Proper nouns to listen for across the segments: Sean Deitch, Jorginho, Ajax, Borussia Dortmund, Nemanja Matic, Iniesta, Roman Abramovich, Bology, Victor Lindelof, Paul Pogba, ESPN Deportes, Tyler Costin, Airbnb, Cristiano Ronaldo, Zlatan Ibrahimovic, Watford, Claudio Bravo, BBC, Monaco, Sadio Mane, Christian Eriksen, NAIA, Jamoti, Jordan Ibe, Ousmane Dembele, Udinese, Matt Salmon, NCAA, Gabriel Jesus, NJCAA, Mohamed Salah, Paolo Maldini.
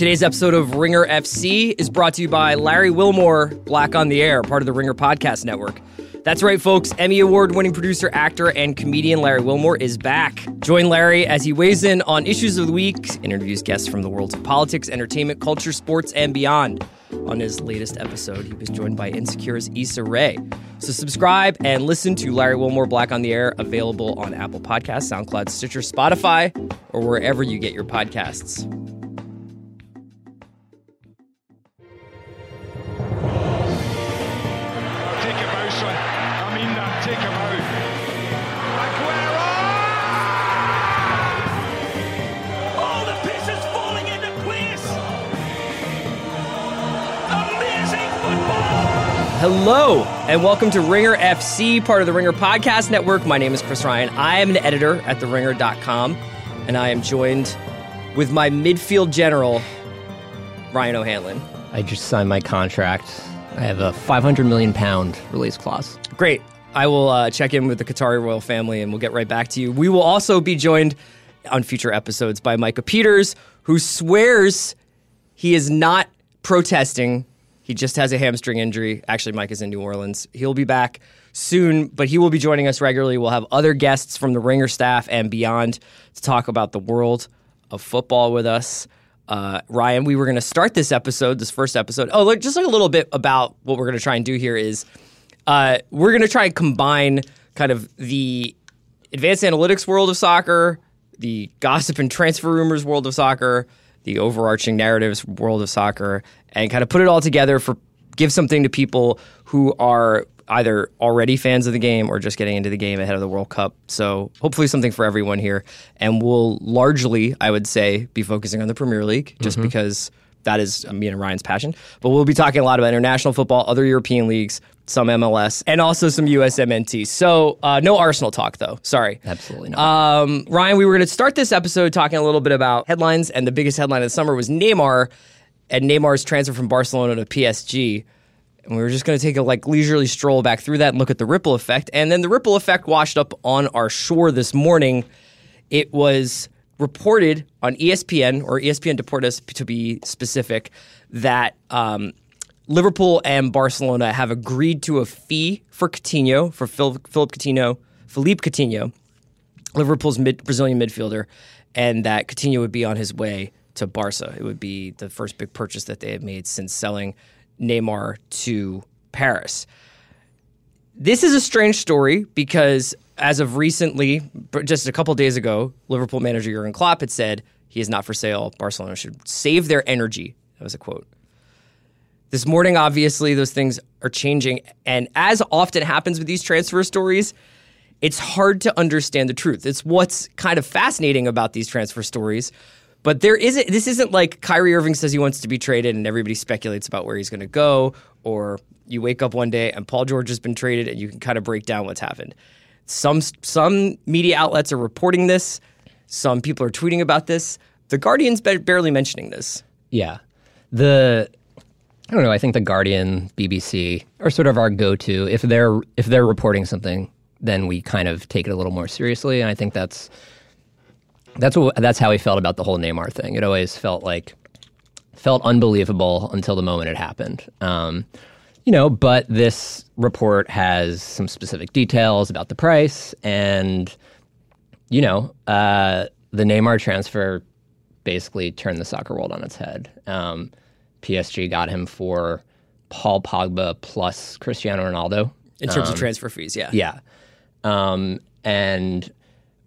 Today's episode of Ringer FC is brought to you by Larry Wilmore, Black on the Air, part of the Ringer Podcast Network. That's right, folks. Emmy Award-winning producer, actor, and comedian Larry Wilmore is back. Join Larry as he weighs in on issues of the week, interviews guests from the worlds of politics, entertainment, culture, sports, and beyond. On his latest episode, he was joined by Insecure's Issa Rae. So subscribe and listen to Larry Wilmore Black on the Air, available on Apple Podcasts, SoundCloud, Stitcher, Spotify, or wherever you get your podcasts. Hello, and welcome to Ringer FC, part of the Ringer Podcast Network. My name is Chris Ryan. I am an editor at TheRinger.com, and I am joined with my midfield general, Ryan O'Hanlon. I just signed my contract. I have a £500 million release clause. Great. I will check in with the Qatari royal family, and we'll get right back to you. We will also be joined on future episodes by Micah Peters, who swears he is not protesting. He just has a hamstring injury. Actually, Mike is in New Orleans. He'll be back soon, but he will be joining us regularly. We'll have other guests from the Ringer staff and beyond to talk about the world of football with us. Ryan, we were going to start this first episode. Oh, look, just like a little bit about what we're going to try and do here is we're going to try and combine kind of the advanced analytics world of soccer, the gossip and transfer rumors world of soccer, the overarching narratives world of soccer, and kind of put it all together for give something to people who are either already fans of the game or just getting into the game ahead of the World Cup. So hopefully something for everyone here. And we'll largely, I would say, be focusing on the Premier League just because that is me and Ryan's passion. But we'll be talking a lot about international football, other European leagues, some MLS, and also some USMNT. So no Arsenal talk, though. Sorry. Absolutely not. Ryan, we were going to start this episode talking a little bit about headlines, and the biggest headline of the summer was Neymar and Neymar's transfer from Barcelona to PSG. And we were just going to take a leisurely stroll back through that and look at the ripple effect. And then the ripple effect washed up on our shore this morning. It was reported on ESPN, or ESPN Deportes to be specific, that Liverpool and Barcelona have agreed to a fee for Coutinho, for Philippe Coutinho, Liverpool's Brazilian midfielder, and that Coutinho would be on his way to Barca. It would be the first big purchase that they have made since selling Neymar to Paris. This is a strange story because as of recently, just a couple days ago, Liverpool manager Jurgen Klopp had said he is not for sale. Barcelona should save their energy. That was a quote. This morning, obviously, those things are changing. And as often happens with these transfer stories, it's hard to understand the truth. It's what's kind of fascinating about these transfer stories. But this isn't like Kyrie Irving says he wants to be traded and everybody speculates about where he's going to go, or you wake up one day and Paul George has been traded and you can kind of break down what's happened. Some media outlets are reporting this. Some people are tweeting about this. The Guardian's barely mentioning this. Yeah. I don't know, I think the Guardian, BBC are sort of our go-to. If they're reporting something, then we kind of take it a little more seriously, and I think That's how he felt about the whole Neymar thing. It always felt unbelievable until the moment it happened. But this report has some specific details about the price, and the Neymar transfer basically turned the soccer world on its head. PSG got him for Paul Pogba plus Cristiano Ronaldo in terms of transfer fees. And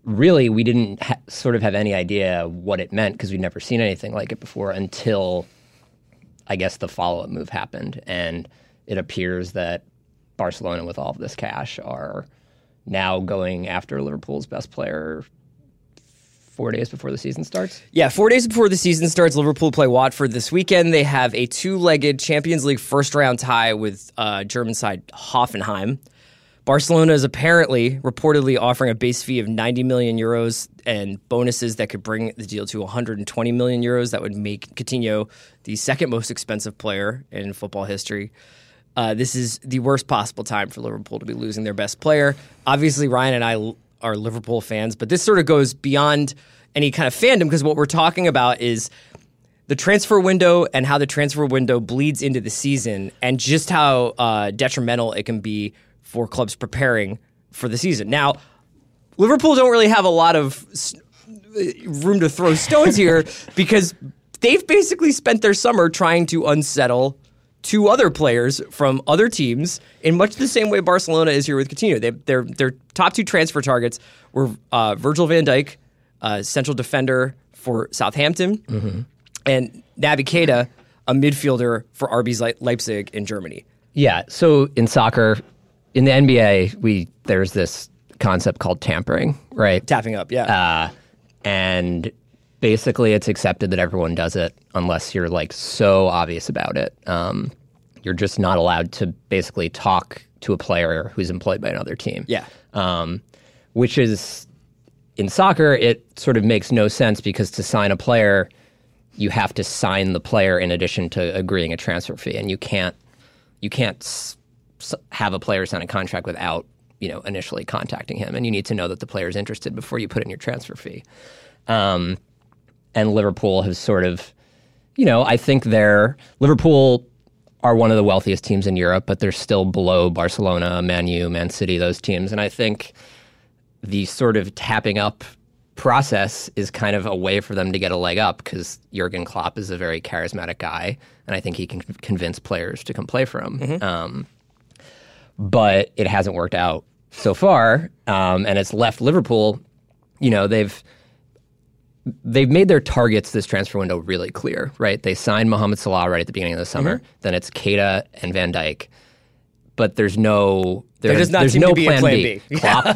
really, we didn't sort of have any idea what it meant because we'd never seen anything like it before until, I guess, the follow-up move happened. And it appears that Barcelona, with all of this cash, are now going after Liverpool's best player 4 days before the season starts? Yeah, 4 days before the season starts, Liverpool play Watford this weekend. They have a two-legged Champions League first-round tie with German side Hoffenheim. Barcelona is reportedly offering a base fee of 90 million euros and bonuses that could bring the deal to 120 million euros. That would make Coutinho the second most expensive player in football history. This is the worst possible time for Liverpool to be losing their best player. Obviously, Ryan and I are Liverpool fans, but this sort of goes beyond any kind of fandom because what we're talking about is the transfer window and how the transfer window bleeds into the season and just how detrimental it can be for clubs preparing for the season. Now, Liverpool don't really have a lot of room to throw stones here because they've basically spent their summer trying to unsettle two other players from other teams in much the same way Barcelona is here with Coutinho. Their top two transfer targets were Virgil van Dijk, central defender for Southampton, mm-hmm. and Naby Keita, a midfielder for RB Leipzig in Germany. Yeah, so in soccer, in the NBA, there's this concept called tampering, right? Tapping up, yeah. And basically, it's accepted that everyone does it unless you're like so obvious about it. You're just not allowed to basically talk to a player who's employed by another team. Yeah. Which is, in soccer, it sort of makes no sense because to sign a player, you have to sign the player in addition to agreeing a transfer fee, and you can't have a player sign a contract without initially contacting him, and you need to know that the player is interested before you put in your transfer fee. And Liverpool has sort of, I think Liverpool are one of the wealthiest teams in Europe, but they're still below Barcelona, Man U, Man City, those teams. And I think the sort of tapping up process is kind of a way for them to get a leg up because Jurgen Klopp is a very charismatic guy, and I think he can convince players to come play for him. Mm-hmm. But it hasn't worked out so far, and it's left Liverpool, They've made their targets this transfer window really clear, right? They signed Mohamed Salah right at the beginning of the summer. Mm-hmm. Then it's Keita and Van Dijk. But there's no plan B.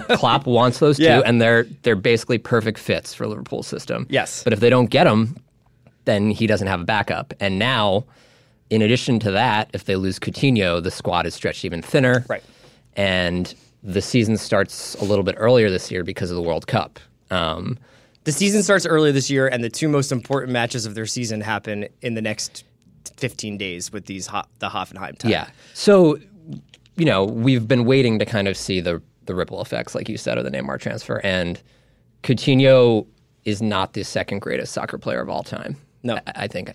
Klopp wants those two, and they're basically perfect fits for Liverpool's system. Yes. But if they don't get them, then he doesn't have a backup. And now, in addition to that, if they lose Coutinho, the squad is stretched even thinner. Right. And the season starts a little bit earlier this year because of the World Cup. The season starts earlier this year, and the two most important matches of their season happen in the next 15 days with the Hoffenheim tie. Yeah. So, we've been waiting to kind of see the ripple effects, like you said, of the Neymar transfer. And Coutinho is not the second greatest soccer player of all time. No. I think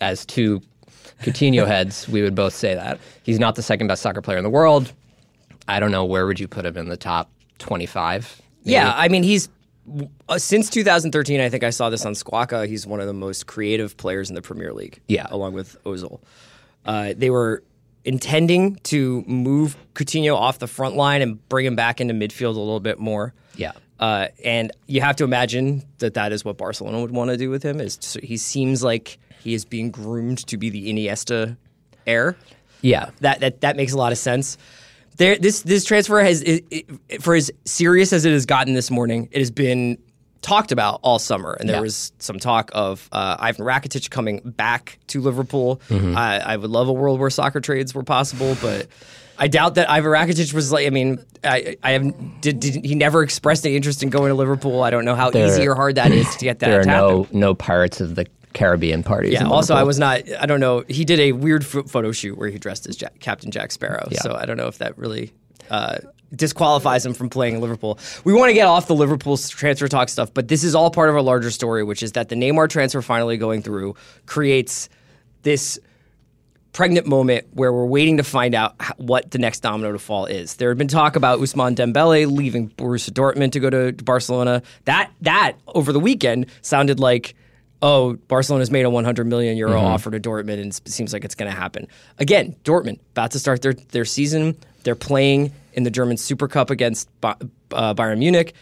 as two Coutinho heads, we would both say that. He's not the second best soccer player in the world. I don't know, where would you put him in the top 25? Maybe? Yeah, he's... Since 2013, I think I saw this on Squawka, he's one of the most creative players in the Premier League, along with Ozil. They were intending to move Coutinho off the front line and bring him back into midfield a little bit more. Yeah. And you have to imagine that is what Barcelona would want to do with him. He seems like he is being groomed to be the Iniesta heir. Yeah. That makes a lot of sense. This transfer has, for as serious as it has gotten this morning, it has been talked about all summer. And there was some talk of Ivan Rakitic coming back to Liverpool. Mm-hmm. I would love a world where soccer trades were possible, but I doubt that Ivan Rakitic was like. He never expressed any interest in going to Liverpool. I don't know how easy or hard that is to get that. There are no Pirates of the Caribbean parties. Yeah. Also, I don't know. He did a weird photo shoot where he dressed as Captain Jack Sparrow. Yeah. So I don't know if that really disqualifies him from playing in Liverpool. We want to get off the Liverpool transfer talk stuff, but this is all part of a larger story, which is that the Neymar transfer finally going through creates this pregnant moment where we're waiting to find out what the next domino to fall is. There had been talk about Ousmane Dembele leaving Borussia Dortmund to go to Barcelona. That over the weekend sounded like, oh, Barcelona's made a 100 million euro offer to Dortmund, and it seems like it's going to happen. Again, Dortmund, about to start their season. They're playing in the German Super Cup against Bayern Munich.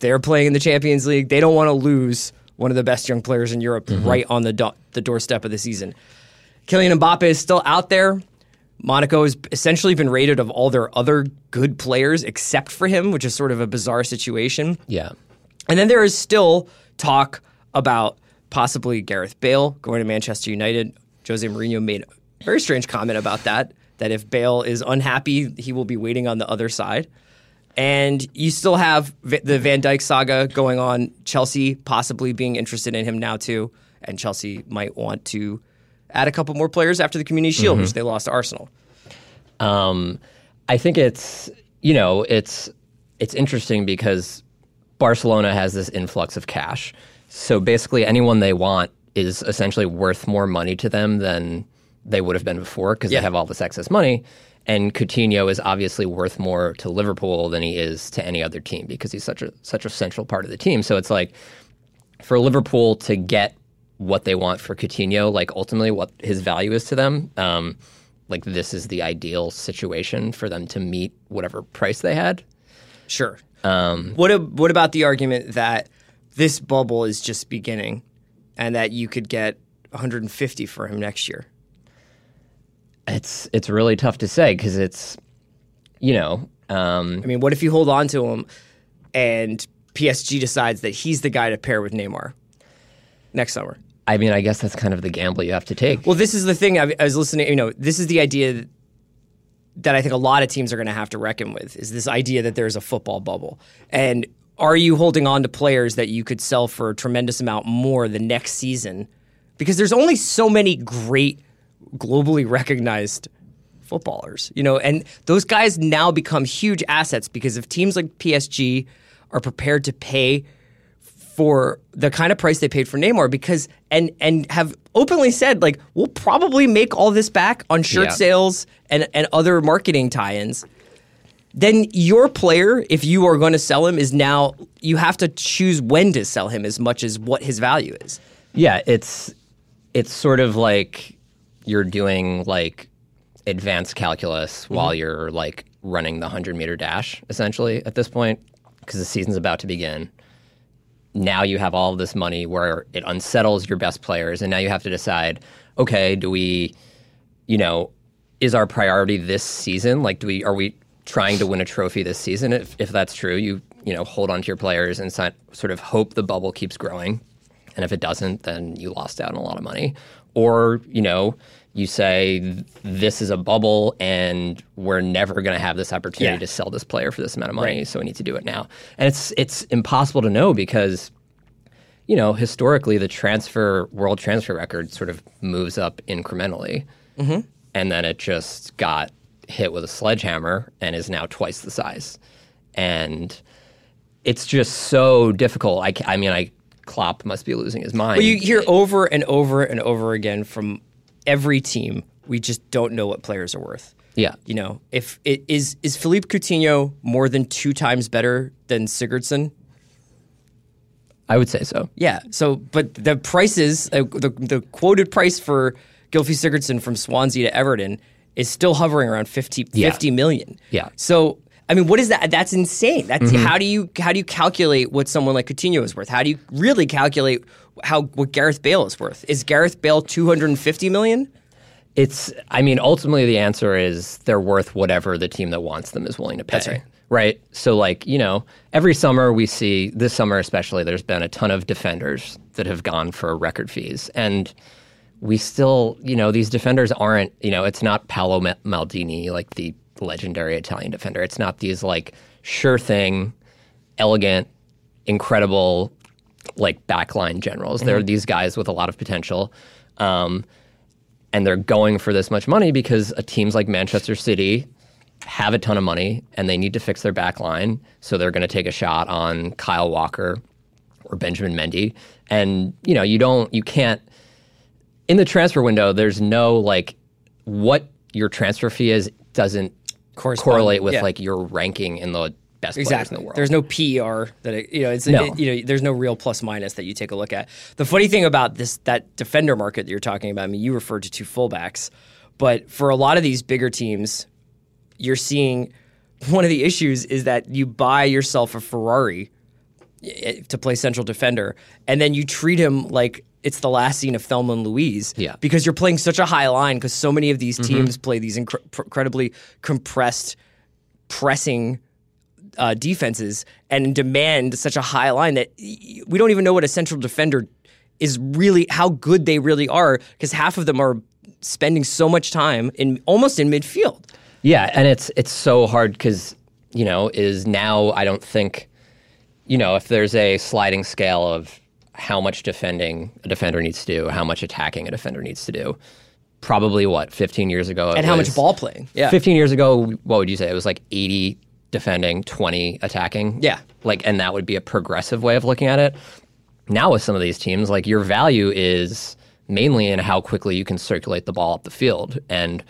They're playing in the Champions League. They don't want to lose one of the best young players in Europe right on the doorstep of the season. Kylian Mbappe is still out there. Monaco has essentially been raided of all their other good players except for him, which is sort of a bizarre situation. Yeah. And then there is still talk about possibly Gareth Bale going to Manchester United. Jose Mourinho made a very strange comment about that if Bale is unhappy, he will be waiting on the other side. And you still have the Van Dijk saga going on, Chelsea possibly being interested in him now too, and Chelsea might want to add a couple more players after the Community Shield, which they lost to Arsenal. I think it's interesting because Barcelona has this influx of cash. So basically anyone they want is essentially worth more money to them than they would have been before because they have all this excess money. And Coutinho is obviously worth more to Liverpool than he is to any other team because he's such a central part of the team. So it's like for Liverpool to get what they want for Coutinho, like ultimately what his value is to them, like this is the ideal situation for them to meet whatever price they had. Sure. What about the argument that this bubble is just beginning and that you could get 150 for him next year? It's really tough to say because it's, you know... I mean, what if you hold on to him and PSG decides that he's the guy to pair with Neymar next summer? I mean, I guess that's kind of the gamble you have to take. Well, this is the thing. I was listening... You know, this is the idea that I think a lot of teams are going to have to reckon with, is this idea that there's a football bubble. And are you holding on to players that you could sell for a tremendous amount more the next season? Because there's only so many great... globally recognized footballers, you know, and those guys now become huge assets because if teams like PSG are prepared to pay for the kind of price they paid for Neymar, because and have openly said, like, we'll probably make all this back on shirt sales and other marketing tie-ins, then your player, if you are going to sell him, is now you have to choose when to sell him as much as what his value is. Yeah, it's sort of like you're doing like advanced calculus while you're like running the 100-meter dash essentially at this point because the season's about to begin. Now you have all of this money where it unsettles your best players and now you have to decide, okay, do we, you know, is our priority this season? Like are we trying to win a trophy this season? If that's true, you know, hold on to your players and sort of hope the bubble keeps growing. And if it doesn't, then you lost out on a lot of money. Or, you know, you say, this is a bubble and we're never going to have this opportunity to sell this player for this amount of money, so we need to do it now. And it's impossible to know because, you know, historically the world transfer record sort of moves up incrementally. Mm-hmm. And then it just got hit with a sledgehammer and is now twice the size. And it's just so difficult. I mean, Klopp must be losing his mind. Well, you hear over and over and over again from every team, we just don't know what players are worth. Yeah. You know, if it is Philippe Coutinho more than 2 times better than Sigurdsson? I would say so. Yeah. So, but the prices, the quoted price for Gylfi Sigurdsson from Swansea to Everton is still hovering around 50 million. Yeah. So, I mean, what is that? That's insane. That's how do you calculate what someone like Coutinho is worth? How do you really calculate what Gareth Bale is worth? Is Gareth Bale 250 million? Ultimately the answer is they're worth whatever the team that wants them is willing to pay. That's right. Right? So like, you know, every summer we see, this summer especially, there's been a ton of defenders that have gone for record fees. And we still, you know, these defenders aren't, you know, it's not Paolo Maldini, like the legendary Italian defender. It's not these like sure thing, elegant, incredible, like backline generals. They're these guys with a lot of potential. And they're going for this much money because teams like Manchester City have a ton of money and they need to fix their backline. So they're going to take a shot on Kyle Walker or Benjamin Mendy. And, you know, you can't, in the transfer window, there's no like what your transfer fee is doesn't correlate with like your ranking in the best players in the world. There's no PR that there's no real plus minus that you take a look at. The funny thing about that defender market that you're talking about, I mean, you referred to 2 fullbacks, but for a lot of these bigger teams, you're seeing one of the issues is that you buy yourself a Ferrari to play central defender, and then you treat him like it's the last scene of Thelma and Louise because you're playing such a high line because so many of these teams play these incredibly compressed pressing defenses and demand such a high line that we don't even know what a central defender is really, how good they really are, because half of them are spending so much time almost in midfield. Yeah, and it's so hard because, you know, is now I don't think... You know, if there's a sliding scale of how much defending a defender needs to do, how much attacking a defender needs to do, probably 15 years ago? And how much ball playing? Yeah. 15 years ago, what would you say? It was like 80 defending, 20 attacking. Yeah. Like, and that would be a progressive way of looking at it. now with some of these teams, like, your value is mainly in how quickly you can circulate the ball up the field. And,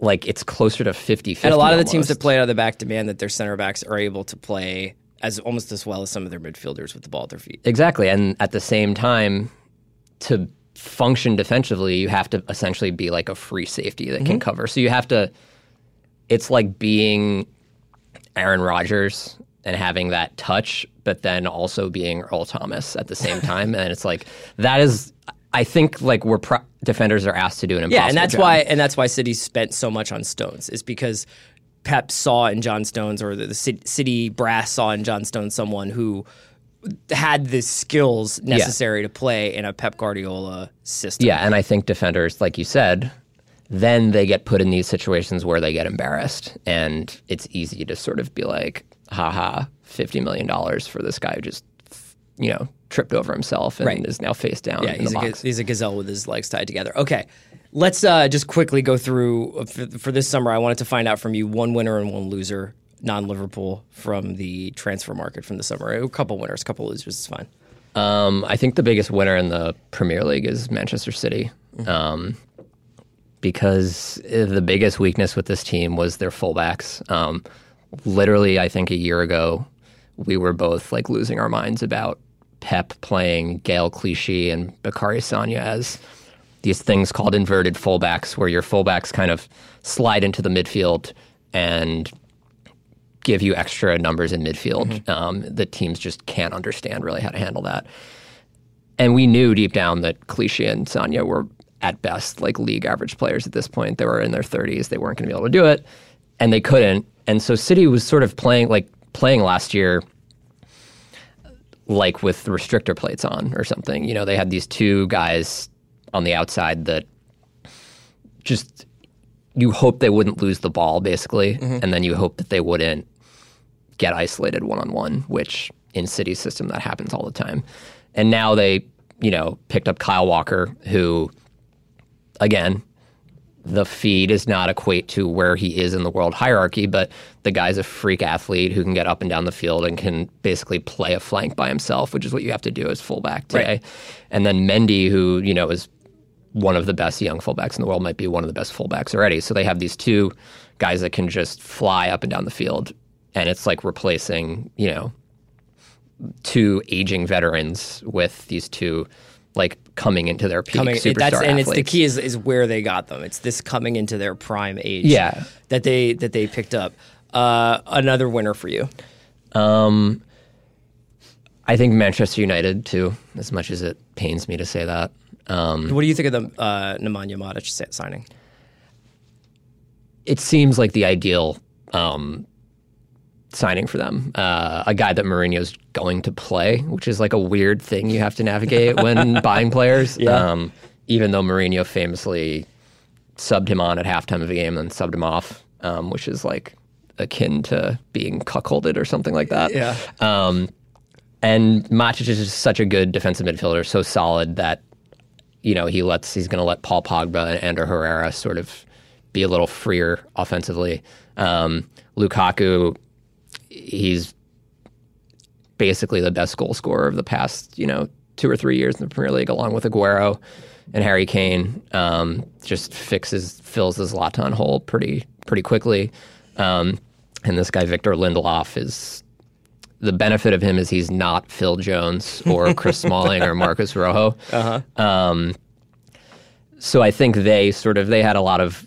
like, it's closer to 50-50. And a lot of the teams that play out of the back demand that their center backs are able to play as almost as well as some of their midfielders with the ball at their feet. Exactly. And at the same time, to function defensively, you have to essentially be like a free safety that can cover. So you have to, it's like being Aaron Rodgers and having that touch, but then also being Earl Thomas at the same time. And it's like, that is, I think, like, we're defenders are asked to do an impossible job. Why City spent so much on Stones, is because Pep saw in John Stones, or the City brass saw in John Stones, someone who had the skills necessary to play in a Pep Guardiola system. Yeah, and I think defenders, like you said, then they get put in these situations where they get embarrassed, and it's easy to sort of be like, haha, $50 million for this guy who just, you know, tripped over himself and is now face down in the box. He's a gazelle with his legs tied together. Okay, let's just quickly go through, for this summer, I wanted to find out from you one winner and one loser, non-Liverpool, from the transfer market from the summer. A couple winners, a couple losers is fine. I think the biggest winner in the Premier League is Manchester City, because the biggest weakness with this team was their fullbacks. Literally, I think a year ago, we were both like losing our minds about Pep playing Gael Clichy and Bakary Sagna as these things called inverted fullbacks, where your fullbacks kind of slide into the midfield and give you extra numbers in midfield. The teams just can't understand really how to handle that. And we knew deep down that Clichy and Sagna were at best like league average players at this point. They were in their 30s. They weren't going to be able to do it, and they couldn't. And so City was sort of playing last year like with restrictor plates on or something. You know, they had these two guys on the outside that just, you hope they wouldn't lose the ball basically, and then you hope that they wouldn't get isolated one-on-one, which in City's system that happens all the time. And now they, you know, picked up Kyle Walker, who, again, the fee does not equate to where he is in the world hierarchy, but the guy's a freak athlete who can get up and down the field and can basically play a flank by himself, which is what you have to do as fullback today. Right. And then Mendy, who, you know, is one of the best young fullbacks in the world, might be one of the best fullbacks already. So they have these two guys that can just fly up and down the field, and it's like replacing, you know, two aging veterans with these two like coming into their peak superstar athletes. And it's the key is where they got them. It's this coming into their prime age that they picked up. Another winner for you? I think Manchester United too, as much as it pains me to say that. What do you think of the Nemanja Matic signing? It seems like the ideal signing for them. A guy that Mourinho's going to play, which is like a weird thing you have to navigate when buying players. Even though Mourinho famously subbed him on at halftime of a game and then subbed him off, which is like akin to being cuckolded or something like that. And Matic is just such a good defensive midfielder, so solid that, you know, he's going to let Paul Pogba and Ander Herrera sort of be a little freer offensively. Lukaku, he's basically the best goal scorer of the past, you know, 2 or 3 years in the Premier League, along with Aguero and Harry Kane. Just fills the Zlatan hole pretty quickly. And this guy, Victor Lindelof, the benefit of him is he's not Phil Jones or Chris Smalling or Marcus Rojo. So I think they have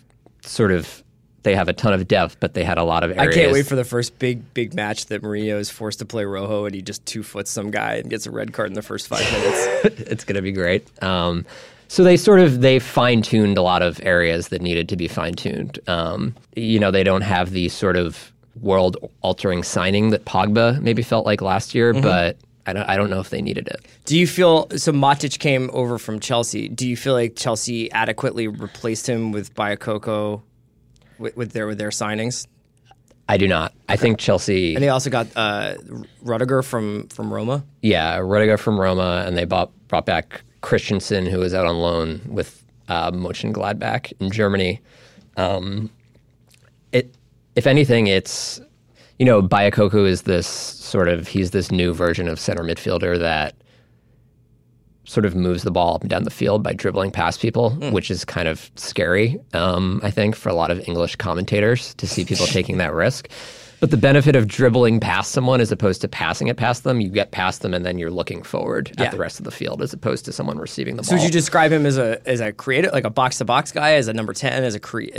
a ton of depth, but they had a lot of areas. I can't wait for the first big match that Mourinho is forced to play Rojo, and he just two-foots some guy and gets a red card in the first 5 minutes. It's going to be great. So they fine-tuned a lot of areas that needed to be fine-tuned. You know, they don't have the sort of world-altering signing that Pogba maybe felt like last year, but I don't know if they needed it. Do you feel, so Matic came over from Chelsea. Do you feel like Chelsea adequately replaced him with Bakayoko? With their signings? I do not. I think Chelsea... And they also got Rudiger from Roma? Yeah, Rudiger from Roma, and they brought back Christensen, who was out on loan with Mönchengladbach in Germany. If anything, it's... You know, Bakayoko is this new version of center midfielder that sort of moves the ball up and down the field by dribbling past people, which is kind of scary, I think, for a lot of English commentators to see people taking that risk. But the benefit of dribbling past someone as opposed to passing it past them, you get past them and then you're looking forward at the rest of the field as opposed to someone receiving the ball. So would you describe him as a creative, like a box-to-box guy, as a number 10, as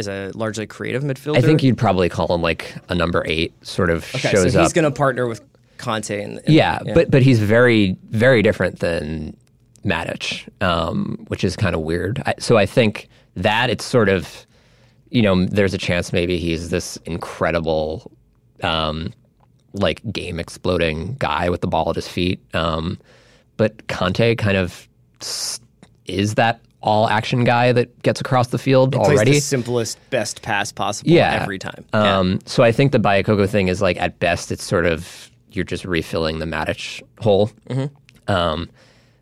a largely creative midfielder? I think you'd probably call him like a number 8 sort of shows up. So he's going to partner with Conte. But he's very, very different than Matic, which is kind of weird. So I think that it's sort of, you know, there's a chance maybe he's this incredible like game exploding guy with the ball at his feet. But Conte kind of is that all action guy that gets across the field already. Plays the simplest, best pass possible every time. So I think the Bakayoko thing is like at best it's sort of you're just refilling the Matic hole. Mm-hmm.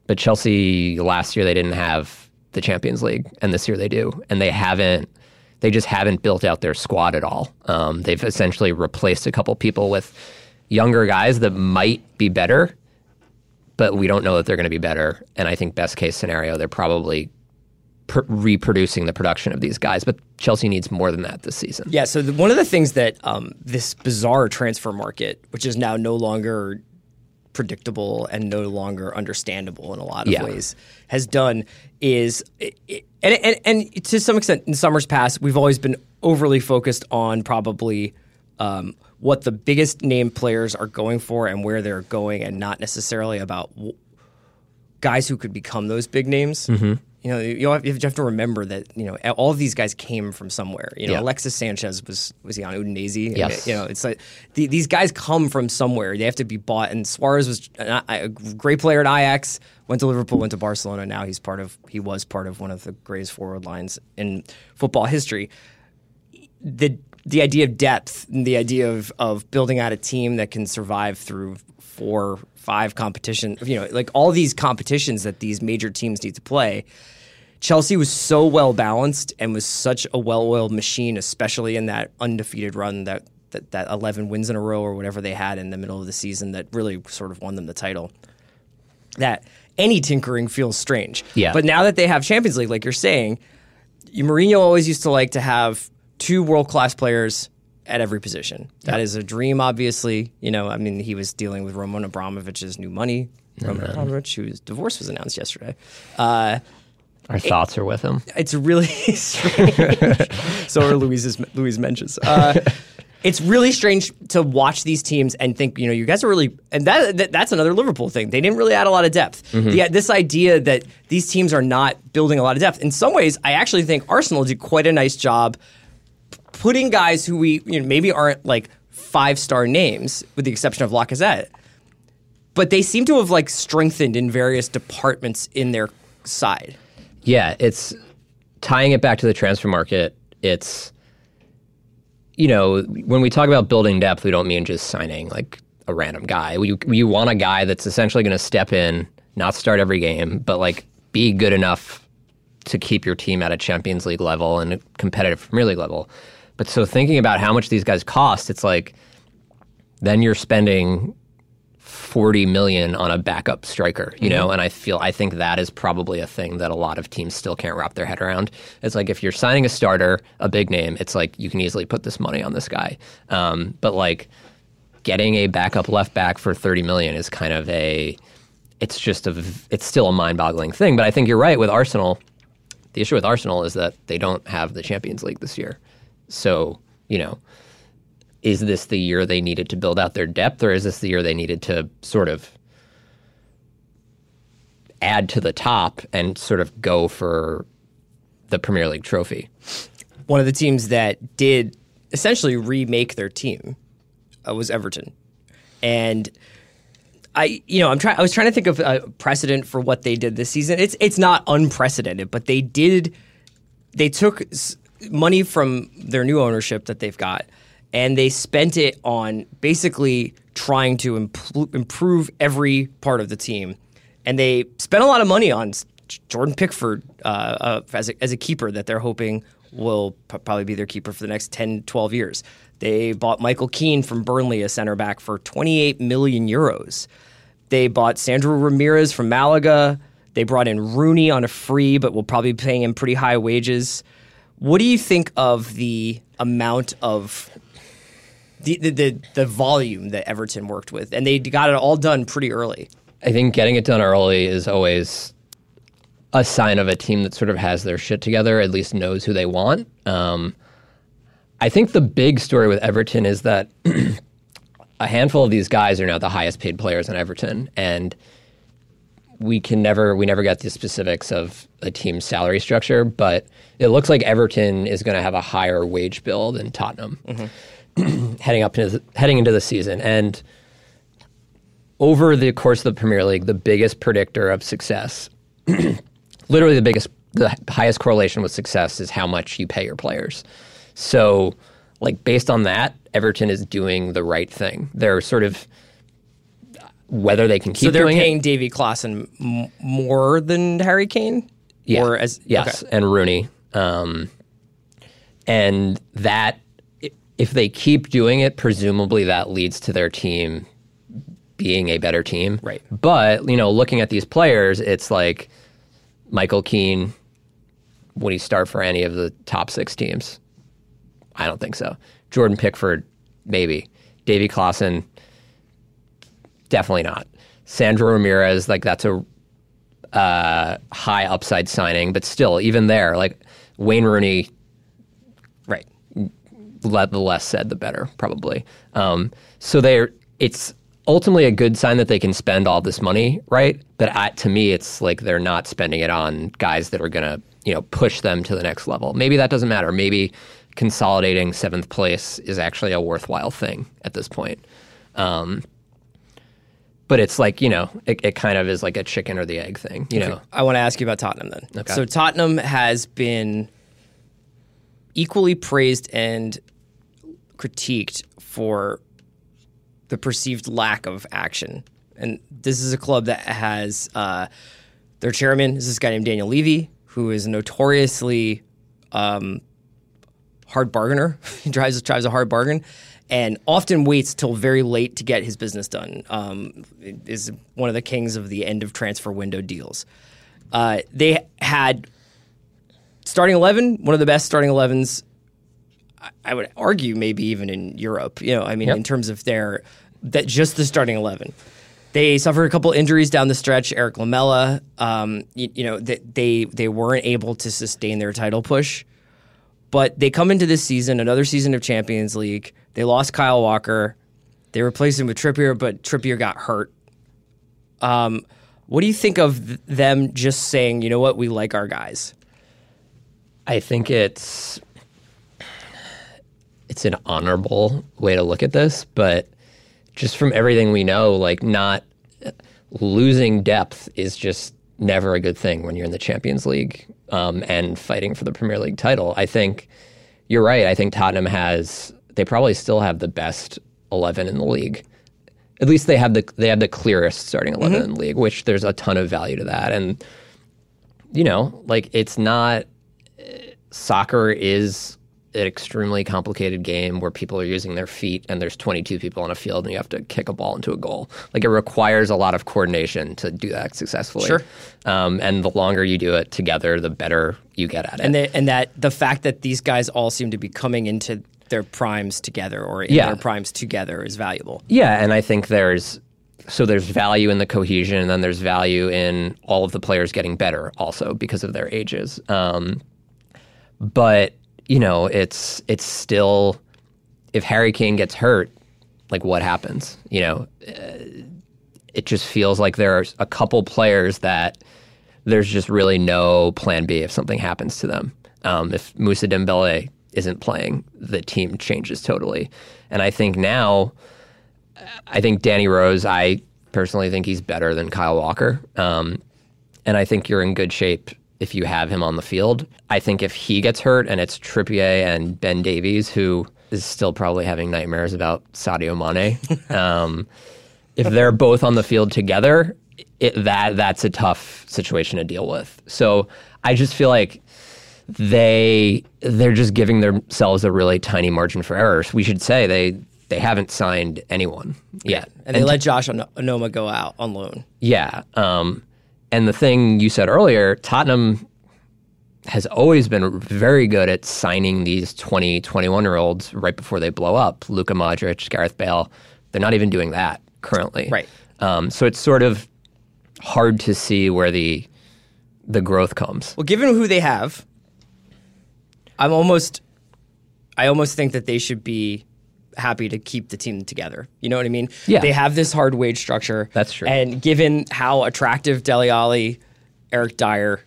But Chelsea last year they didn't have the Champions League and this year they do. And They just haven't built out their squad at all. They've essentially replaced a couple people with younger guys that might be better, but we don't know that they're going to be better. And I think best case scenario, they're probably reproducing the production of these guys. But Chelsea needs more than that this season. Yeah, so one of the things that this bizarre transfer market, which is now no longer predictable and no longer understandable in a lot of ways, has done is and to some extent in summers past we've always been overly focused on probably what the biggest name players are going for and where they're going, and not necessarily about guys who could become those big names. Mm-hmm. You know, you have to remember that, you know, all of these guys came from somewhere. You know, Alexis Sanchez was he on Udinese? Yes. You know, it's like these guys come from somewhere. They have to be bought. And Suarez was a great player at Ajax, went to Liverpool, went to Barcelona. Now he was part of one of the greatest forward lines in football history. The idea of depth and the idea of building out a team that can survive through 4, 5 competition, you know, like all these competitions that these major teams need to play. Chelsea was so well balanced and was such a well-oiled machine, especially in that undefeated run that 11 wins in a row or whatever they had in the middle of the season that really sort of won them the title, that any tinkering feels strange. Yeah. But now that they have Champions League, like you're saying, Mourinho always used to like to have 2 world-class players at every position. That is a dream, obviously. You know, I mean, he was dealing with Roman Abramovich's new money. Roman Abramovich, whose divorce was announced yesterday. Our thoughts are with him. It's really strange. So are Luis Menches. It's really strange to watch these teams and think, you know, you guys are really... And that's another Liverpool thing. They didn't really add a lot of depth. Mm-hmm. This idea that these teams are not building a lot of depth. In some ways, I actually think Arsenal did quite a nice job putting guys who we, you know, maybe aren't like 5-star names, with the exception of Lacazette, but they seem to have like strengthened in various departments in their side. Yeah, it's tying it back to the transfer market. It's, you know, when we talk about building depth, we don't mean just signing like a random guy. You want a guy that's essentially going to step in, not start every game, but like be good enough to keep your team at a Champions League level and a competitive Premier League level. But so thinking about how much these guys cost, it's like then you're spending $40 million on a backup striker, you know. And I think that is probably a thing that a lot of teams still can't wrap their head around. It's like if you're signing a starter, a big name, it's like you can easily put this money on this guy. But like getting a backup left back for $30 million is kind of it's still a mind-boggling thing. But I think you're right with Arsenal. The issue with Arsenal is that they don't have the Champions League this year. So, you know, is this the year they needed to build out their depth, or is this the year they needed to sort of add to the top and sort of go for the Premier League trophy? One of the teams that did essentially remake their team was Everton. And I was trying to think of a precedent for what they did this season. It's not unprecedented, but they took money from their new ownership that they've got, and they spent it on basically trying to improve every part of the team. And they spent a lot of money on Jordan Pickford as a keeper that they're hoping will probably be their keeper for the next 10, 12 years. They bought Michael Keane from Burnley, a center back, for €28 million. They bought Sandro Ramirez from Malaga. They brought in Rooney on a free, but will probably be paying him pretty high wages. What do you think of the amount of the volume that Everton worked with? And they got it all done pretty early. I think getting it done early is always a sign of a team that sort of has their shit together, at least knows who they want. I think the big story with Everton is that a handful of these guys are now the highest paid players in Everton, and we never got the specifics of a team's salary structure, but it looks like Everton is going to have a higher wage bill than Tottenham heading into the season. And over the course of the Premier League, the biggest predictor of success, literally the highest correlation with success is how much you pay your players. So, like, based on that, Everton is doing the right thing. They're sort of, whether they can keep doing it. So they're paying Davy Klaassen more than Harry Kane? Yeah. Yes, okay. And Rooney. And that, if they keep doing it, presumably that leads to their team being a better team. Right. But, you know, looking at these players, it's like Michael Keane, would he start for any of the top six teams? I don't think so. Jordan Pickford, maybe. Davy Klaassen, definitely not. Sandro Ramirez, like, that's a high upside signing, but still, even there, like, Wayne Rooney, right? The less said, the better, probably. So it's ultimately a good sign that they can spend all this money, right? But to me, it's like they're not spending it on guys that are gonna, you know, push them to the next level. Maybe that doesn't matter. Maybe consolidating seventh place is actually a worthwhile thing at this point. But it's like, you know, it kind of is like a chicken or the egg thing, you know. I want to ask you about Tottenham then. Okay. So Tottenham has been equally praised and critiqued for the perceived lack of action. And this is a club that has their chairman is this guy named Daniel Levy, who is notoriously hard bargainer. He drives a hard bargain, and often waits till very late to get his business done. Is one of the kings of the end of transfer window deals. They had starting 11, one of the best starting 11s, I would argue, maybe even in Europe. You know, I mean, in terms of that just the starting 11. They suffered a couple injuries down the stretch. Eric Lamela, they weren't able to sustain their title push. But they come into this season, another season of Champions League. They lost Kyle Walker. They replaced him with Trippier, but Trippier got hurt. What do you think of them just saying, you know what, we like our guys? I think it's an honorable way to look at this, but just from everything we know, like, not losing depth is just never a good thing when you're in the Champions League and fighting for the Premier League title. I think you're right. I think Tottenham they probably still have the best 11 in the league. At least they have the clearest starting 11 in the league, which there's a ton of value to that. And, you know, like, it's not, soccer is an extremely complicated game where people are using their feet and there's 22 people on a field and you have to kick a ball into a goal. Like, it requires a lot of coordination to do that successfully. Sure. And the longer you do it together, the better you get at it. The fact that these guys all seem to be coming into their primes together or in their primes together is valuable. Yeah, and I think there's value in the cohesion, and then there's value in all of the players getting better also because of their ages. But, you know, it's still, if Harry Kane gets hurt, like, what happens? You know, it just feels like there are a couple players that there's just really no plan B if something happens to them. If Moussa Dembélé isn't playing, the team changes totally. And I think now, Danny Rose, I personally think he's better than Kyle Walker. And I think you're in good shape if you have him on the field. I think if he gets hurt and it's Trippier and Ben Davies, who is still probably having nightmares about Sadio Mane, if they're both on the field together, that's a tough situation to deal with. So I just feel like they're just giving themselves a really tiny margin for error. We should say they haven't signed anyone yet. And they let Josh Onoma go out on loan. Yeah. And the thing you said earlier, Tottenham has always been very good at signing these 20, 21-year-olds right before they blow up. Luka Modric, Gareth Bale, they're not even doing that currently. Right. So it's sort of hard to see where the growth comes. Well, given who they have, I almost think that they should be happy to keep the team together. You know what I mean? Yeah. They have this hard wage structure. That's true. And given how attractive Dele Alli, Eric Dyer,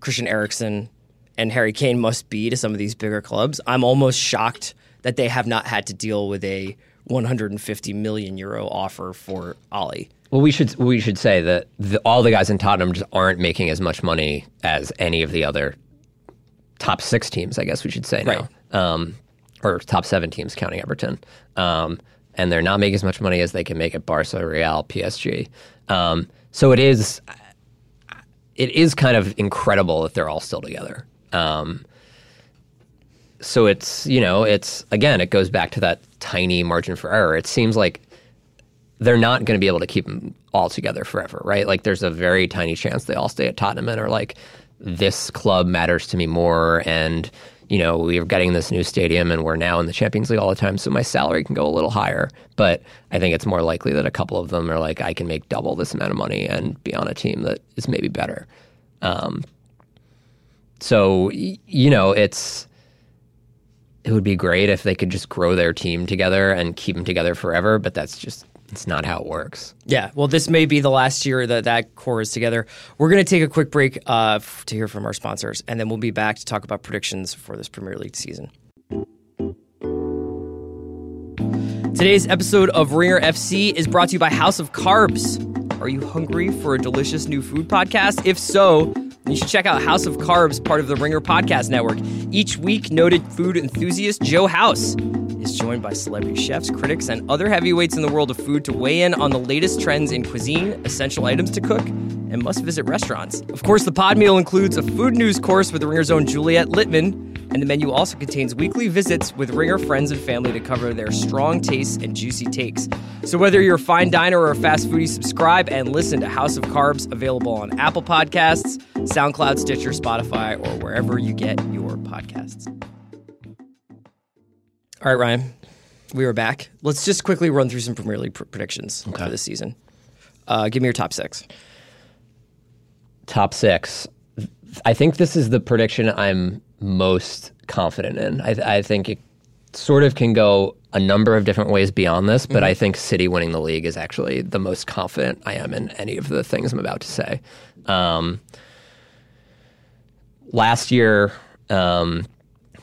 Christian Eriksen, and Harry Kane must be to some of these bigger clubs, I'm almost shocked that they have not had to deal with a 150 million euro offer for Alli. Well, we should say that all the guys in Tottenham just aren't making as much money as any of the other top six teams, I guess we should say now. Right. Or top seven teams, counting Everton. And they're not making as much money as they can make at Barca, Real, PSG. So it is kind of incredible that they're all still together. So it's, you know, it's, again, it goes back to that tiny margin for error. It seems like they're not going to be able to keep them all together forever, right? Like, there's a very tiny chance they all stay at Tottenham and are like, this club matters to me more, and, you know, we're getting this new stadium and we're now in the Champions League all the time, so my salary can go a little higher. But I think it's more likely that a couple of them are like, I can make double this amount of money and be on a team that is maybe better. So, you know, it would be great if they could just grow their team together and keep them together forever, but that's just, it's not how it works. Yeah, well, this may be the last year that core is together. We're going to take a quick break to hear from our sponsors, and then we'll be back to talk about predictions for this Premier League season. Today's episode of Ringer FC is brought to you by House of Carbs. Are you hungry for a delicious new food podcast? If so, you should check out House of Carbs, part of the Ringer Podcast Network. Each week, noted food enthusiast Joe House is joined by celebrity chefs, critics, and other heavyweights in the world of food to weigh in on the latest trends in cuisine, essential items to cook, and must-visit restaurants. Of course, the pod meal includes a food news course with the Ringer's own Juliette Littman, and the menu also contains weekly visits with Ringer friends and family to cover their strong tastes and juicy takes. So whether you're a fine diner or a fast foodie, subscribe and listen to House of Carbs, available on Apple Podcasts, SoundCloud, Stitcher, Spotify, or wherever you get your podcasts. All right, Ryan, we are back. Let's just quickly run through some Premier League predictions for this season. Give me your top six. Top six. I think this is the prediction I'm most confident in. I think it sort of can go a number of different ways beyond this, but I think City winning the league is actually the most confident I am in any of the things I'm about to say. Last year...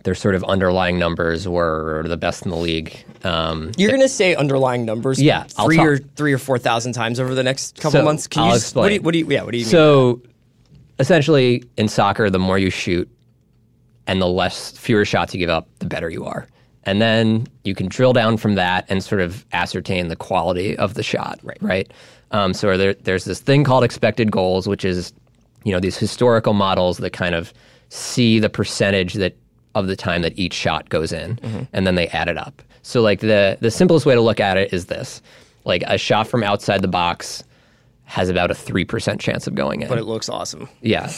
their sort of underlying numbers were the best in the league. You're going to say underlying numbers, yeah, three or 4,000 times over the next couple months. Can you explain? What do you mean? So, essentially, in soccer, the more you shoot and the fewer shots you give up, the better you are. And then you can drill down from that and sort of ascertain the quality of the shot, right? So there's this thing called expected goals, which is, you know, these historical models that kind of see the percentage that of the time that each shot goes in, and then they add it up. So like the simplest way to look at it is this. Like a shot from outside the box has about a 3% chance of going in. But it looks awesome. Yeah.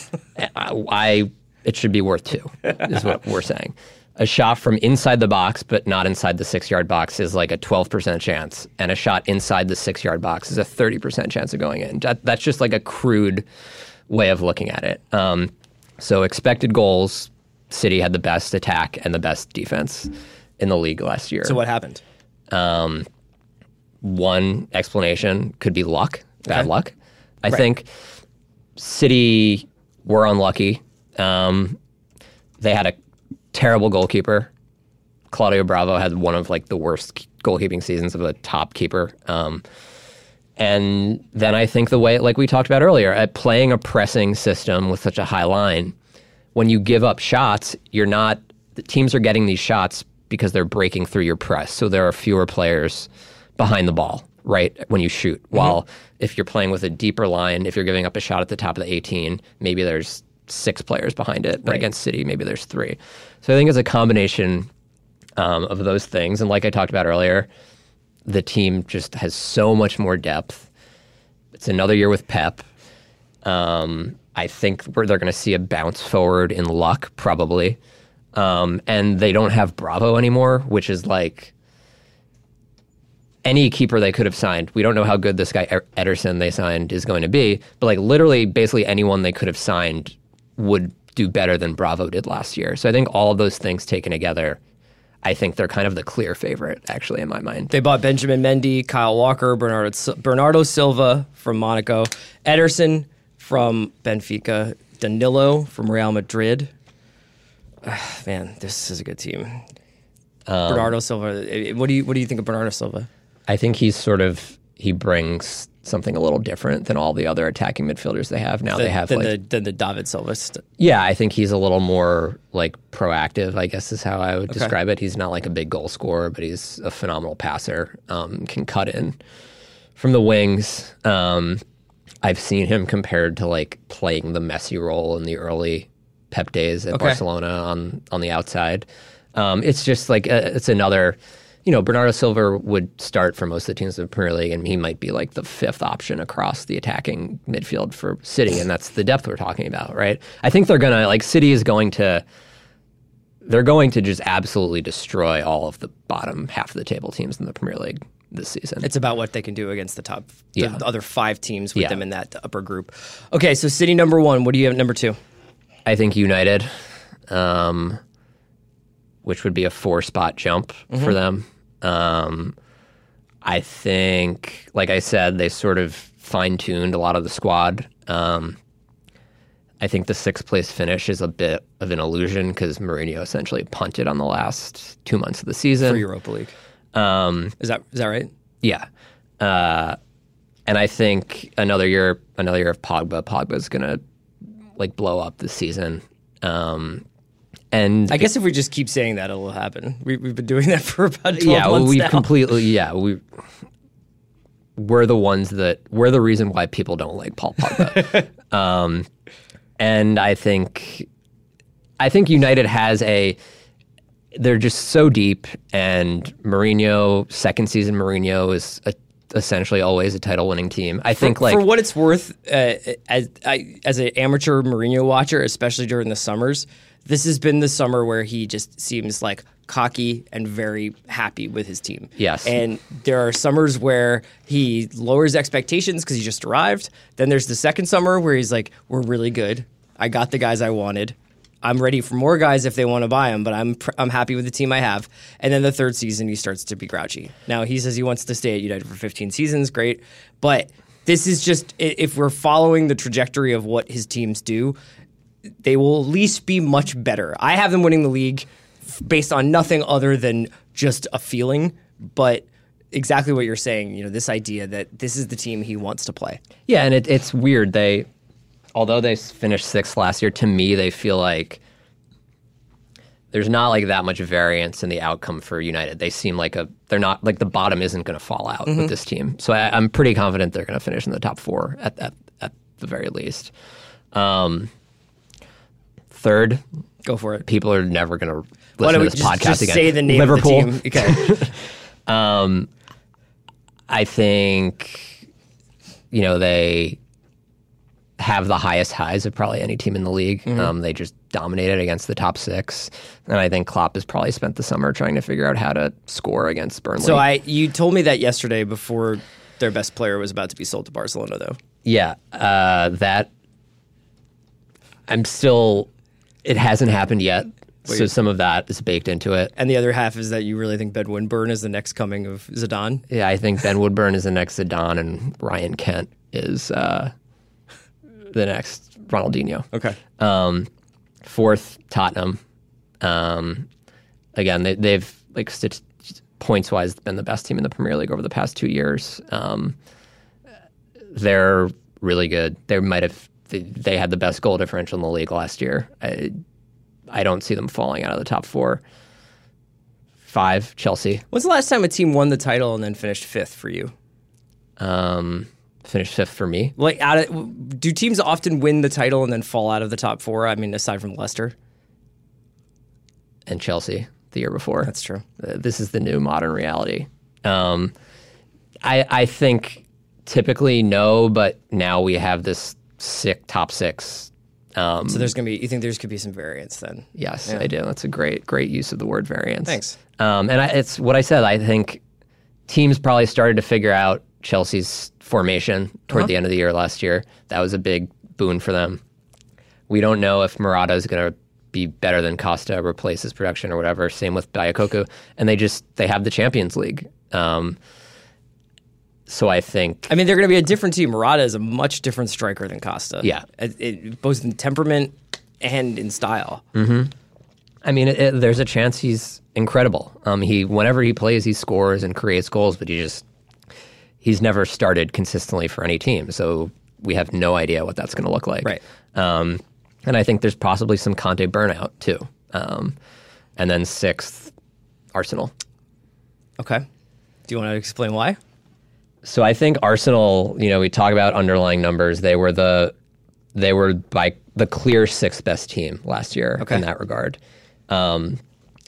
It should be worth 2, is what we're saying. A shot from inside the box, but not inside the 6-yard box, is like a 12% chance. And a shot inside the 6-yard box is a 30% chance of going in. That's just like a crude way of looking at it. So expected goals... City had the best attack and the best defense in the league last year. So what happened? One explanation could be luck, bad luck. I think City were unlucky. They had a terrible goalkeeper. Claudio Bravo had one of like the worst goalkeeping seasons of a top keeper. And then I think the way, like we talked about earlier, at playing a pressing system with such a high line, when you give up shots, the teams are getting these shots because they're breaking through your press. So there are fewer players behind the ball, right, when you shoot. While if you're playing with a deeper line, if you're giving up a shot at the top of the 18, maybe there's 6 players behind it. But against City, maybe there's 3. So I think it's a combination of those things. And like I talked about earlier, the team just has so much more depth. It's another year with Pep. I think they're going to see a bounce forward in luck, probably. And they don't have Bravo anymore, which is like any keeper they could have signed. We don't know how good this guy Ederson they signed is going to be, but like literally basically anyone they could have signed would do better than Bravo did last year. So I think all of those things taken together, I think they're kind of the clear favorite, actually, in my mind. They bought Benjamin Mendy, Kyle Walker, Bernardo Silva from Monaco, Ederson from Benfica, Danilo from Real Madrid. Man, this is a good team. Bernardo Silva. What do you think of Bernardo Silva? I think he brings something a little different than all the other attacking midfielders they have now. They have the David Silva. Yeah, I think he's a little more like proactive, I guess is how I would describe it. He's not like a big goal scorer, but he's a phenomenal passer. Can cut in from the wings. I've seen him compared to like playing the Messi role in the early Pep days at Barcelona on the outside. It's just like it's another. You know, Bernardo Silva would start for most of the teams in the Premier League, and he might be like the fifth option across the attacking midfield for City, and that's the depth we're talking about, right? I think they're going to, like, City is going to, they're going to just absolutely destroy all of the bottom half of the table teams in the Premier League this season. It's about what they can do against the top, the other five teams with them in that upper group. Okay, so City number one. What do you have at number two? I think United, which would be a 4-spot jump for them. I think, like I said, they sort of fine-tuned a lot of the squad. I think the 6th-place finish is a bit of an illusion because Mourinho essentially punted on the last 2 months of the season. For Europa League. Is that right? Yeah. And I think another year of Pogba. Pogba's going to like blow up this season. And I guess if we just keep saying that, it'll happen. We've been doing that for about 12 months now. We're the reason why people don't like Paul Pogba. And I think United has they're just so deep, and Mourinho, second season Mourinho is essentially always a title-winning team. I think, for what it's worth, as an amateur Mourinho watcher, especially during the summers, this has been the summer where he just seems like cocky and very happy with his team. Yes. And there are summers where he lowers expectations because he just arrived. Then there's the second summer where he's like, we're really good. I got the guys I wanted. I'm ready for more guys if they want to buy them, but I'm happy with the team I have. And then the third season, he starts to be grouchy. Now, he says he wants to stay at United for 15 seasons. Great. But this is just, if we're following the trajectory of what his teams do, they will at least be much better. I have them winning the league based on nothing other than just a feeling, but exactly what you're saying, you know, this idea that this is the team he wants to play. Yeah, and it's weird. Although they finished 6th last year, to me they feel like there's not like that much variance in the outcome for United. They seem like they're not like the bottom isn't going to fall out with this team. So I'm pretty confident they're going to finish in the top 4 at the very least. Third, go for it. People are never going to listen to this podcast again. Say the name Liverpool. Of the team. Okay. I think they have the highest highs of probably any team in the league. They just dominated against the top 6, and I think Klopp has probably spent the summer trying to figure out how to score against Burnley. So you told me that yesterday before their best player was about to be sold to Barcelona, though. Yeah, it hasn't happened yet, so some of that is baked into it. And the other half is that you really think Ben Woodburn is the next coming of Zidane? Yeah, I think Ben Woodburn is the next Zidane, and Ryan Kent is the next Ronaldinho. Okay. Fourth, Tottenham. Again, they've like points-wise been the best team in the Premier League over the past 2 years. They're really good. They had the best goal differential in the league last year. I don't see them falling out of the top 4. 5, Chelsea. When's the last time a team won the title and then finished 5th for you? Finished 5th for me. Like, do teams often win the title and then fall out of the top 4? I mean, aside from Leicester and Chelsea the year before. That's true. This is the new modern reality. I think typically no, but now we have this top six. So there's going to be, you think there's could be some variance then? Yes, yeah. I do. That's a great use of the word variance. Thanks. And it's what I said. I think teams probably started to figure out Chelsea's formation toward the end of the year last year. That was a big boon for them. We don't know if Morata is going to be better than Costa, replace his production or whatever. Same with Diakoko. And they have the Champions League. So I think... I mean, they're going to be a different team. Morata is a much different striker than Costa. Yeah. Both in temperament and in style. Mm-hmm. I mean, there's a chance he's incredible. Whenever he plays, he scores and creates goals, but he's never started consistently for any team. So we have no idea what that's going to look like. Right. And I think there's possibly some Conte burnout, too. And then sixth, Arsenal. Okay. Do you want to explain why? So I think Arsenal, we talk about underlying numbers. They were by the clear sixth best team last year in that regard. And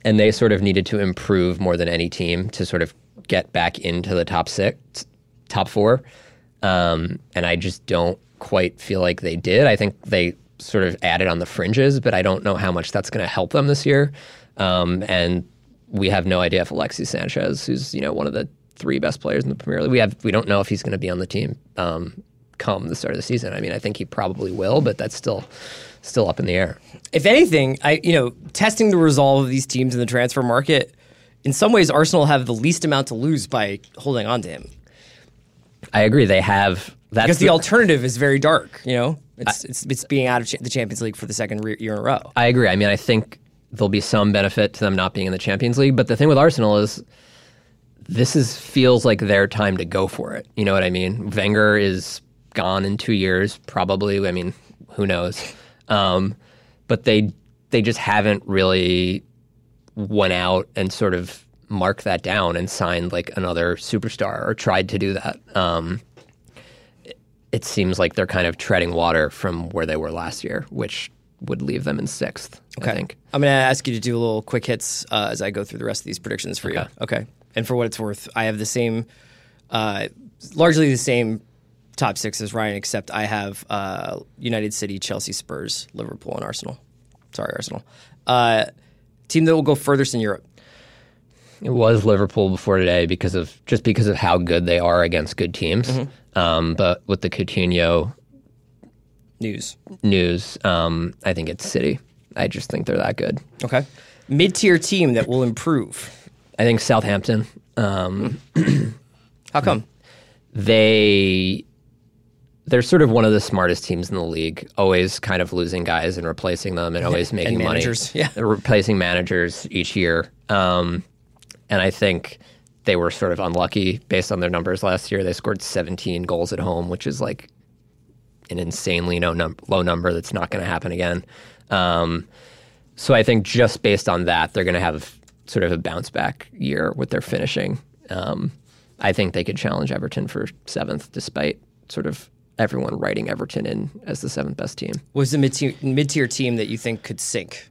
they sort of needed to improve more than any team to sort of get back into the top four. And I just don't quite feel like they did. I think they sort of added on the fringes, but I don't know how much that's going to help them this year. And we have no idea if Alexis Sanchez, who's, one of the three best players in the Premier League. We don't know if he's going to be on the team come the start of the season. I mean, I think he probably will, but that's still up in the air. If anything, testing the resolve of these teams in the transfer market, in some ways Arsenal have the least amount to lose by holding on to him. I agree. They have that because the alternative is very dark. It's being out of the Champions League for the second year in a row. I agree. I mean, I think there'll be some benefit to them not being in the Champions League, but the thing with Arsenal is. This feels like their time to go for it. You know what I mean? Wenger is gone in 2 years, probably. I mean, who knows? But they just haven't really went out and sort of marked that down and signed like another superstar or tried to do that. It seems like they're kind of treading water from where they were last year, which would leave them in sixth, I think. I'm going to ask you to do a little quick hits as I go through the rest of these predictions for you. Okay. And for what it's worth, I have the same, largely the same top six as Ryan, except I have United City, Chelsea, Spurs, Liverpool, and Arsenal. Sorry, Arsenal. Team that will go furthest in Europe. It was Liverpool before today because of how good they are against good teams. Mm-hmm. But with the Coutinho news, I think it's City. I just think they're that good. Okay. Mid-tier team that will improve. I think Southampton. How come? They're sort of one of the smartest teams in the league, always kind of losing guys and replacing them and always making money. They're replacing managers each year. And I think they were sort of unlucky based on their numbers last year. They scored 17 goals at home, which is like an insanely low number that's not going to happen again. So I think just based on that, they're going to have sort of a bounce-back year with their finishing. I think they could challenge Everton for 7th, despite sort of everyone writing Everton in as the 7th best team. What's the mid-tier team that you think could sink?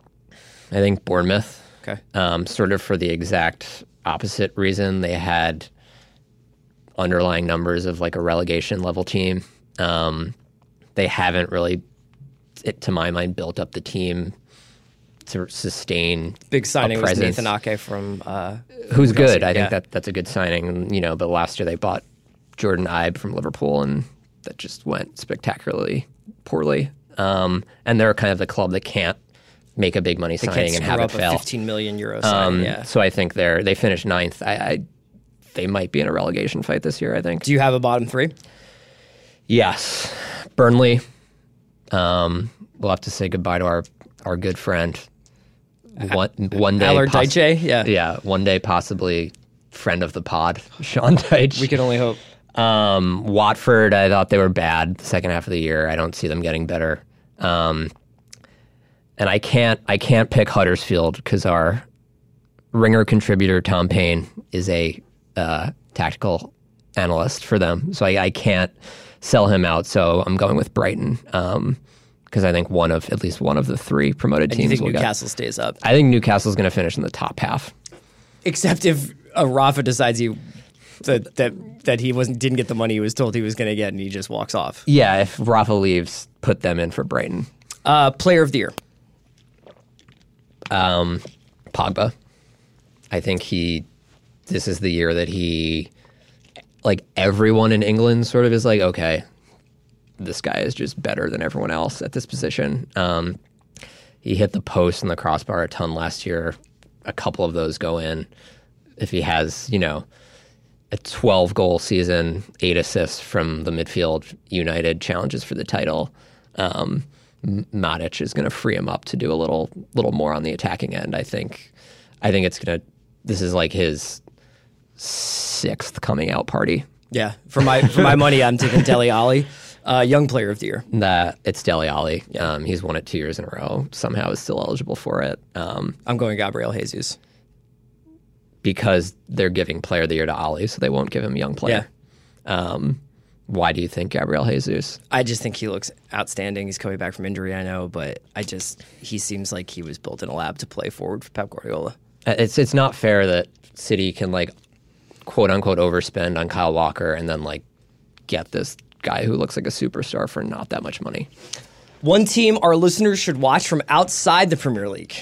I think Bournemouth. Okay. Sort of for the exact opposite reason. They had underlying numbers of like a relegation-level team. They haven't really, to my mind, built up the team to sustain big signing was Nathan Ake from who's good. I think that's a good signing. But last year they bought Jordan Ibe from Liverpool, and that just went spectacularly poorly. And they're kind of the club that can't make a big money signing and have it fail. 15 million euro signing. So I think they finished 9th. They might be in a relegation fight this year. I think. Do you have a bottom three? Yes, Burnley. We'll have to say goodbye to our good friend. One day, Deitch, one day possibly friend of the pod, Sean Deitch. We can only hope. Watford, I thought they were bad the second half of the year. I don't see them getting better. And I can't pick Huddersfield because our Ringer contributor Tom Payne is a tactical analyst for them, so I can't sell him out. So I'm going with Brighton. Because I think at least one of the three promoted teams will get. Newcastle stays up. I think Newcastle's going to finish in the top half. Except if Rafa decides he that he didn't get the money he was told he was going to get, and he just walks off. Yeah, if Rafa leaves, put them in for Brighton. Player of the year. Pogba. I think this is the year that he, like, everyone in England sort of is like, okay, this guy is just better than everyone else at this position. He hit the post and the crossbar a ton last year. A couple of those go in. If he has, a 12-goal season, 8 assists from the midfield, United challenges for the title, Matic is going to free him up to do a little more on the attacking end, I think. I think it's going to... This is like his 6th coming out party. Yeah. For my money, I'm taking Dele Alli. Young player of the year. It's Dele Alli. Yeah. He's won it 2 years in a row. Somehow is still eligible for it. I'm going Gabriel Jesus. Because they're giving player of the year to Alli, so they won't give him young player. Yeah. Why do you think Gabriel Jesus? I just think he looks outstanding. He's coming back from injury, I know, but he seems like he was built in a lab to play forward for Pep Guardiola. It's not fair that City can, like, quote-unquote overspend on Kyle Walker and then, like, get this guy who looks like a superstar for not that much money. One team our listeners should watch from outside the Premier League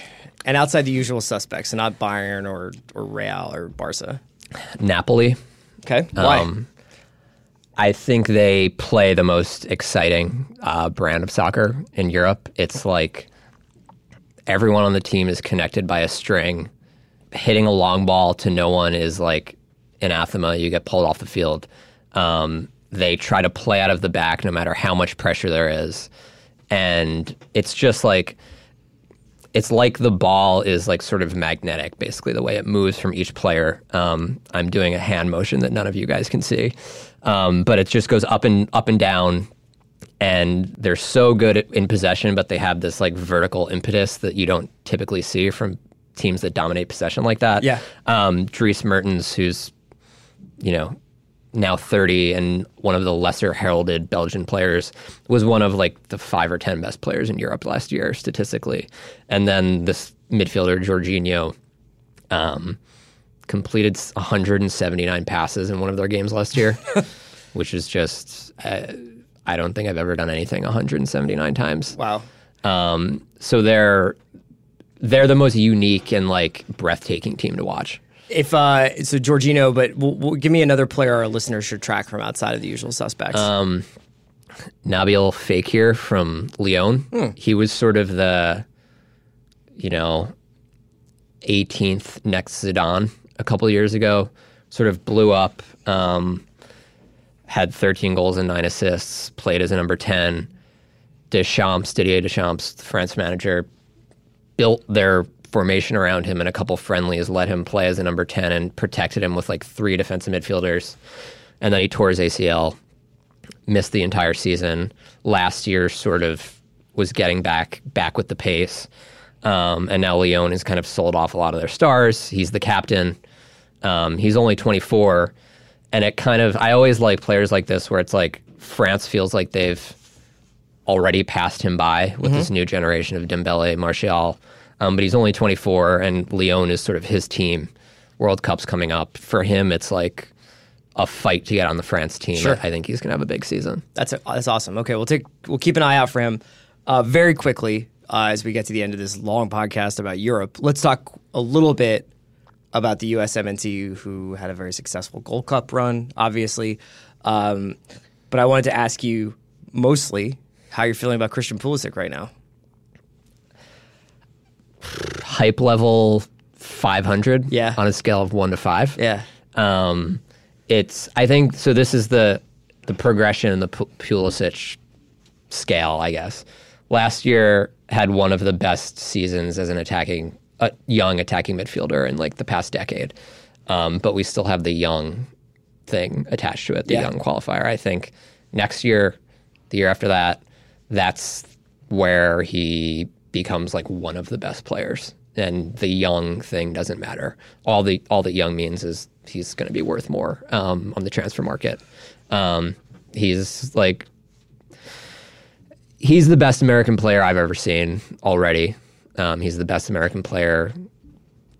and outside the usual suspects, and not Bayern or Real or Barca. Napoli. Okay, why? I think they play the most exciting brand of soccer in Europe. It's like everyone on the team is connected by a string. Hitting a long ball to no one is like anathema. You get pulled off the field. They try to play out of the back no matter how much pressure there is. And it's just like... It's like the ball is like sort of magnetic, basically, the way it moves from each player. I'm doing a hand motion that none of you guys can see. But it just goes up and down, and they're so good in possession, but they have this like vertical impetus that you don't typically see from teams that dominate possession like that. Yeah. Dries Mertens, who's, now 30 and one of the lesser heralded Belgian players, was one of like the 5 or 10 best players in Europe last year statistically. And then this midfielder, Jorginho, completed 179 passes in one of their games last year, which is just, I don't think I've ever done anything 179 times. Wow. So they're the most unique and like breathtaking team to watch. So Jorginho, but give me another player our listeners should track from outside of the usual suspects. Nabil Fekir from Lyon. He was sort of the, 18th next Zidane a couple of years ago. Sort of blew up, had 13 goals and 9 assists, played as a number 10. Didier Deschamps, the France manager, built their formation around him in a couple friendlies, let him play as a number 10 and protected him with like 3 defensive midfielders. And then he tore his ACL, missed the entire season. Last year sort of was getting back with the pace. And now Lyon has kind of sold off a lot of their stars. He's the captain. He's only 24. And it kind of, I always like players like this where it's like France feels like they've already passed him by with this new generation of Dembele, Martial. But he's only 24, and Lyon is sort of his team. World Cup's coming up. For him, it's like a fight to get on the France team. Sure. I think he's going to have a big season. That's awesome. Okay, we'll keep an eye out for him. Very quickly, as we get to the end of this long podcast about Europe, let's talk a little bit about the USMNT, who had a very successful Gold Cup run, obviously. But I wanted to ask you mostly how you're feeling about Christian Pulisic right now. Hype level 500 on a scale of 1 to 5. Yeah. I think, so this is the progression in the Pulisic scale, I guess. Last year had one of the best seasons as a young attacking midfielder in like the past decade. But we still have the young thing attached to it, the young qualifier. I think next year, the year after that, that's where he becomes like one of the best players, and the young thing doesn't matter. All that young means is he's going to be worth more on the transfer market. He's the best American player I've ever seen already. He's the best American player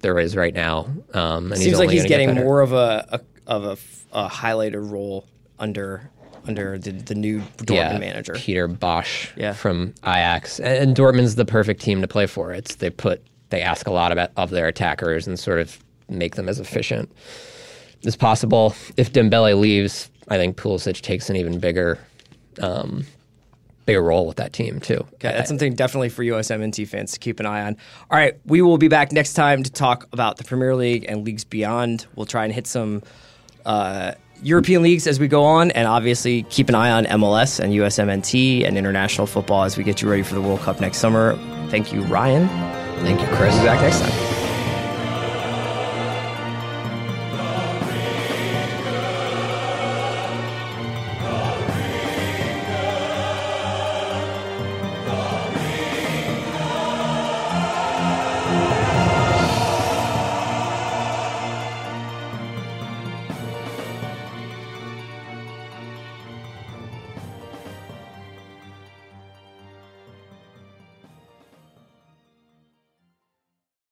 there is right now. And seems he's only like he's getting more of a of a highlighted role under the new Dortmund manager. Peter Bosch from Ajax. And Dortmund's the perfect team to play for. It's they ask a lot of their attackers and sort of make them as efficient as possible. If Dembele leaves, I think Pulisic takes an even bigger role with that team too. Okay, that's something definitely for USMNT fans to keep an eye on. All right, we will be back next time to talk about the Premier League and leagues beyond. We'll try and hit some European leagues as we go on, and obviously keep an eye on MLS and USMNT and international football as we get you ready for the World Cup next summer. Thank you, Ryan. Thank you, Chris. We'll be back next time.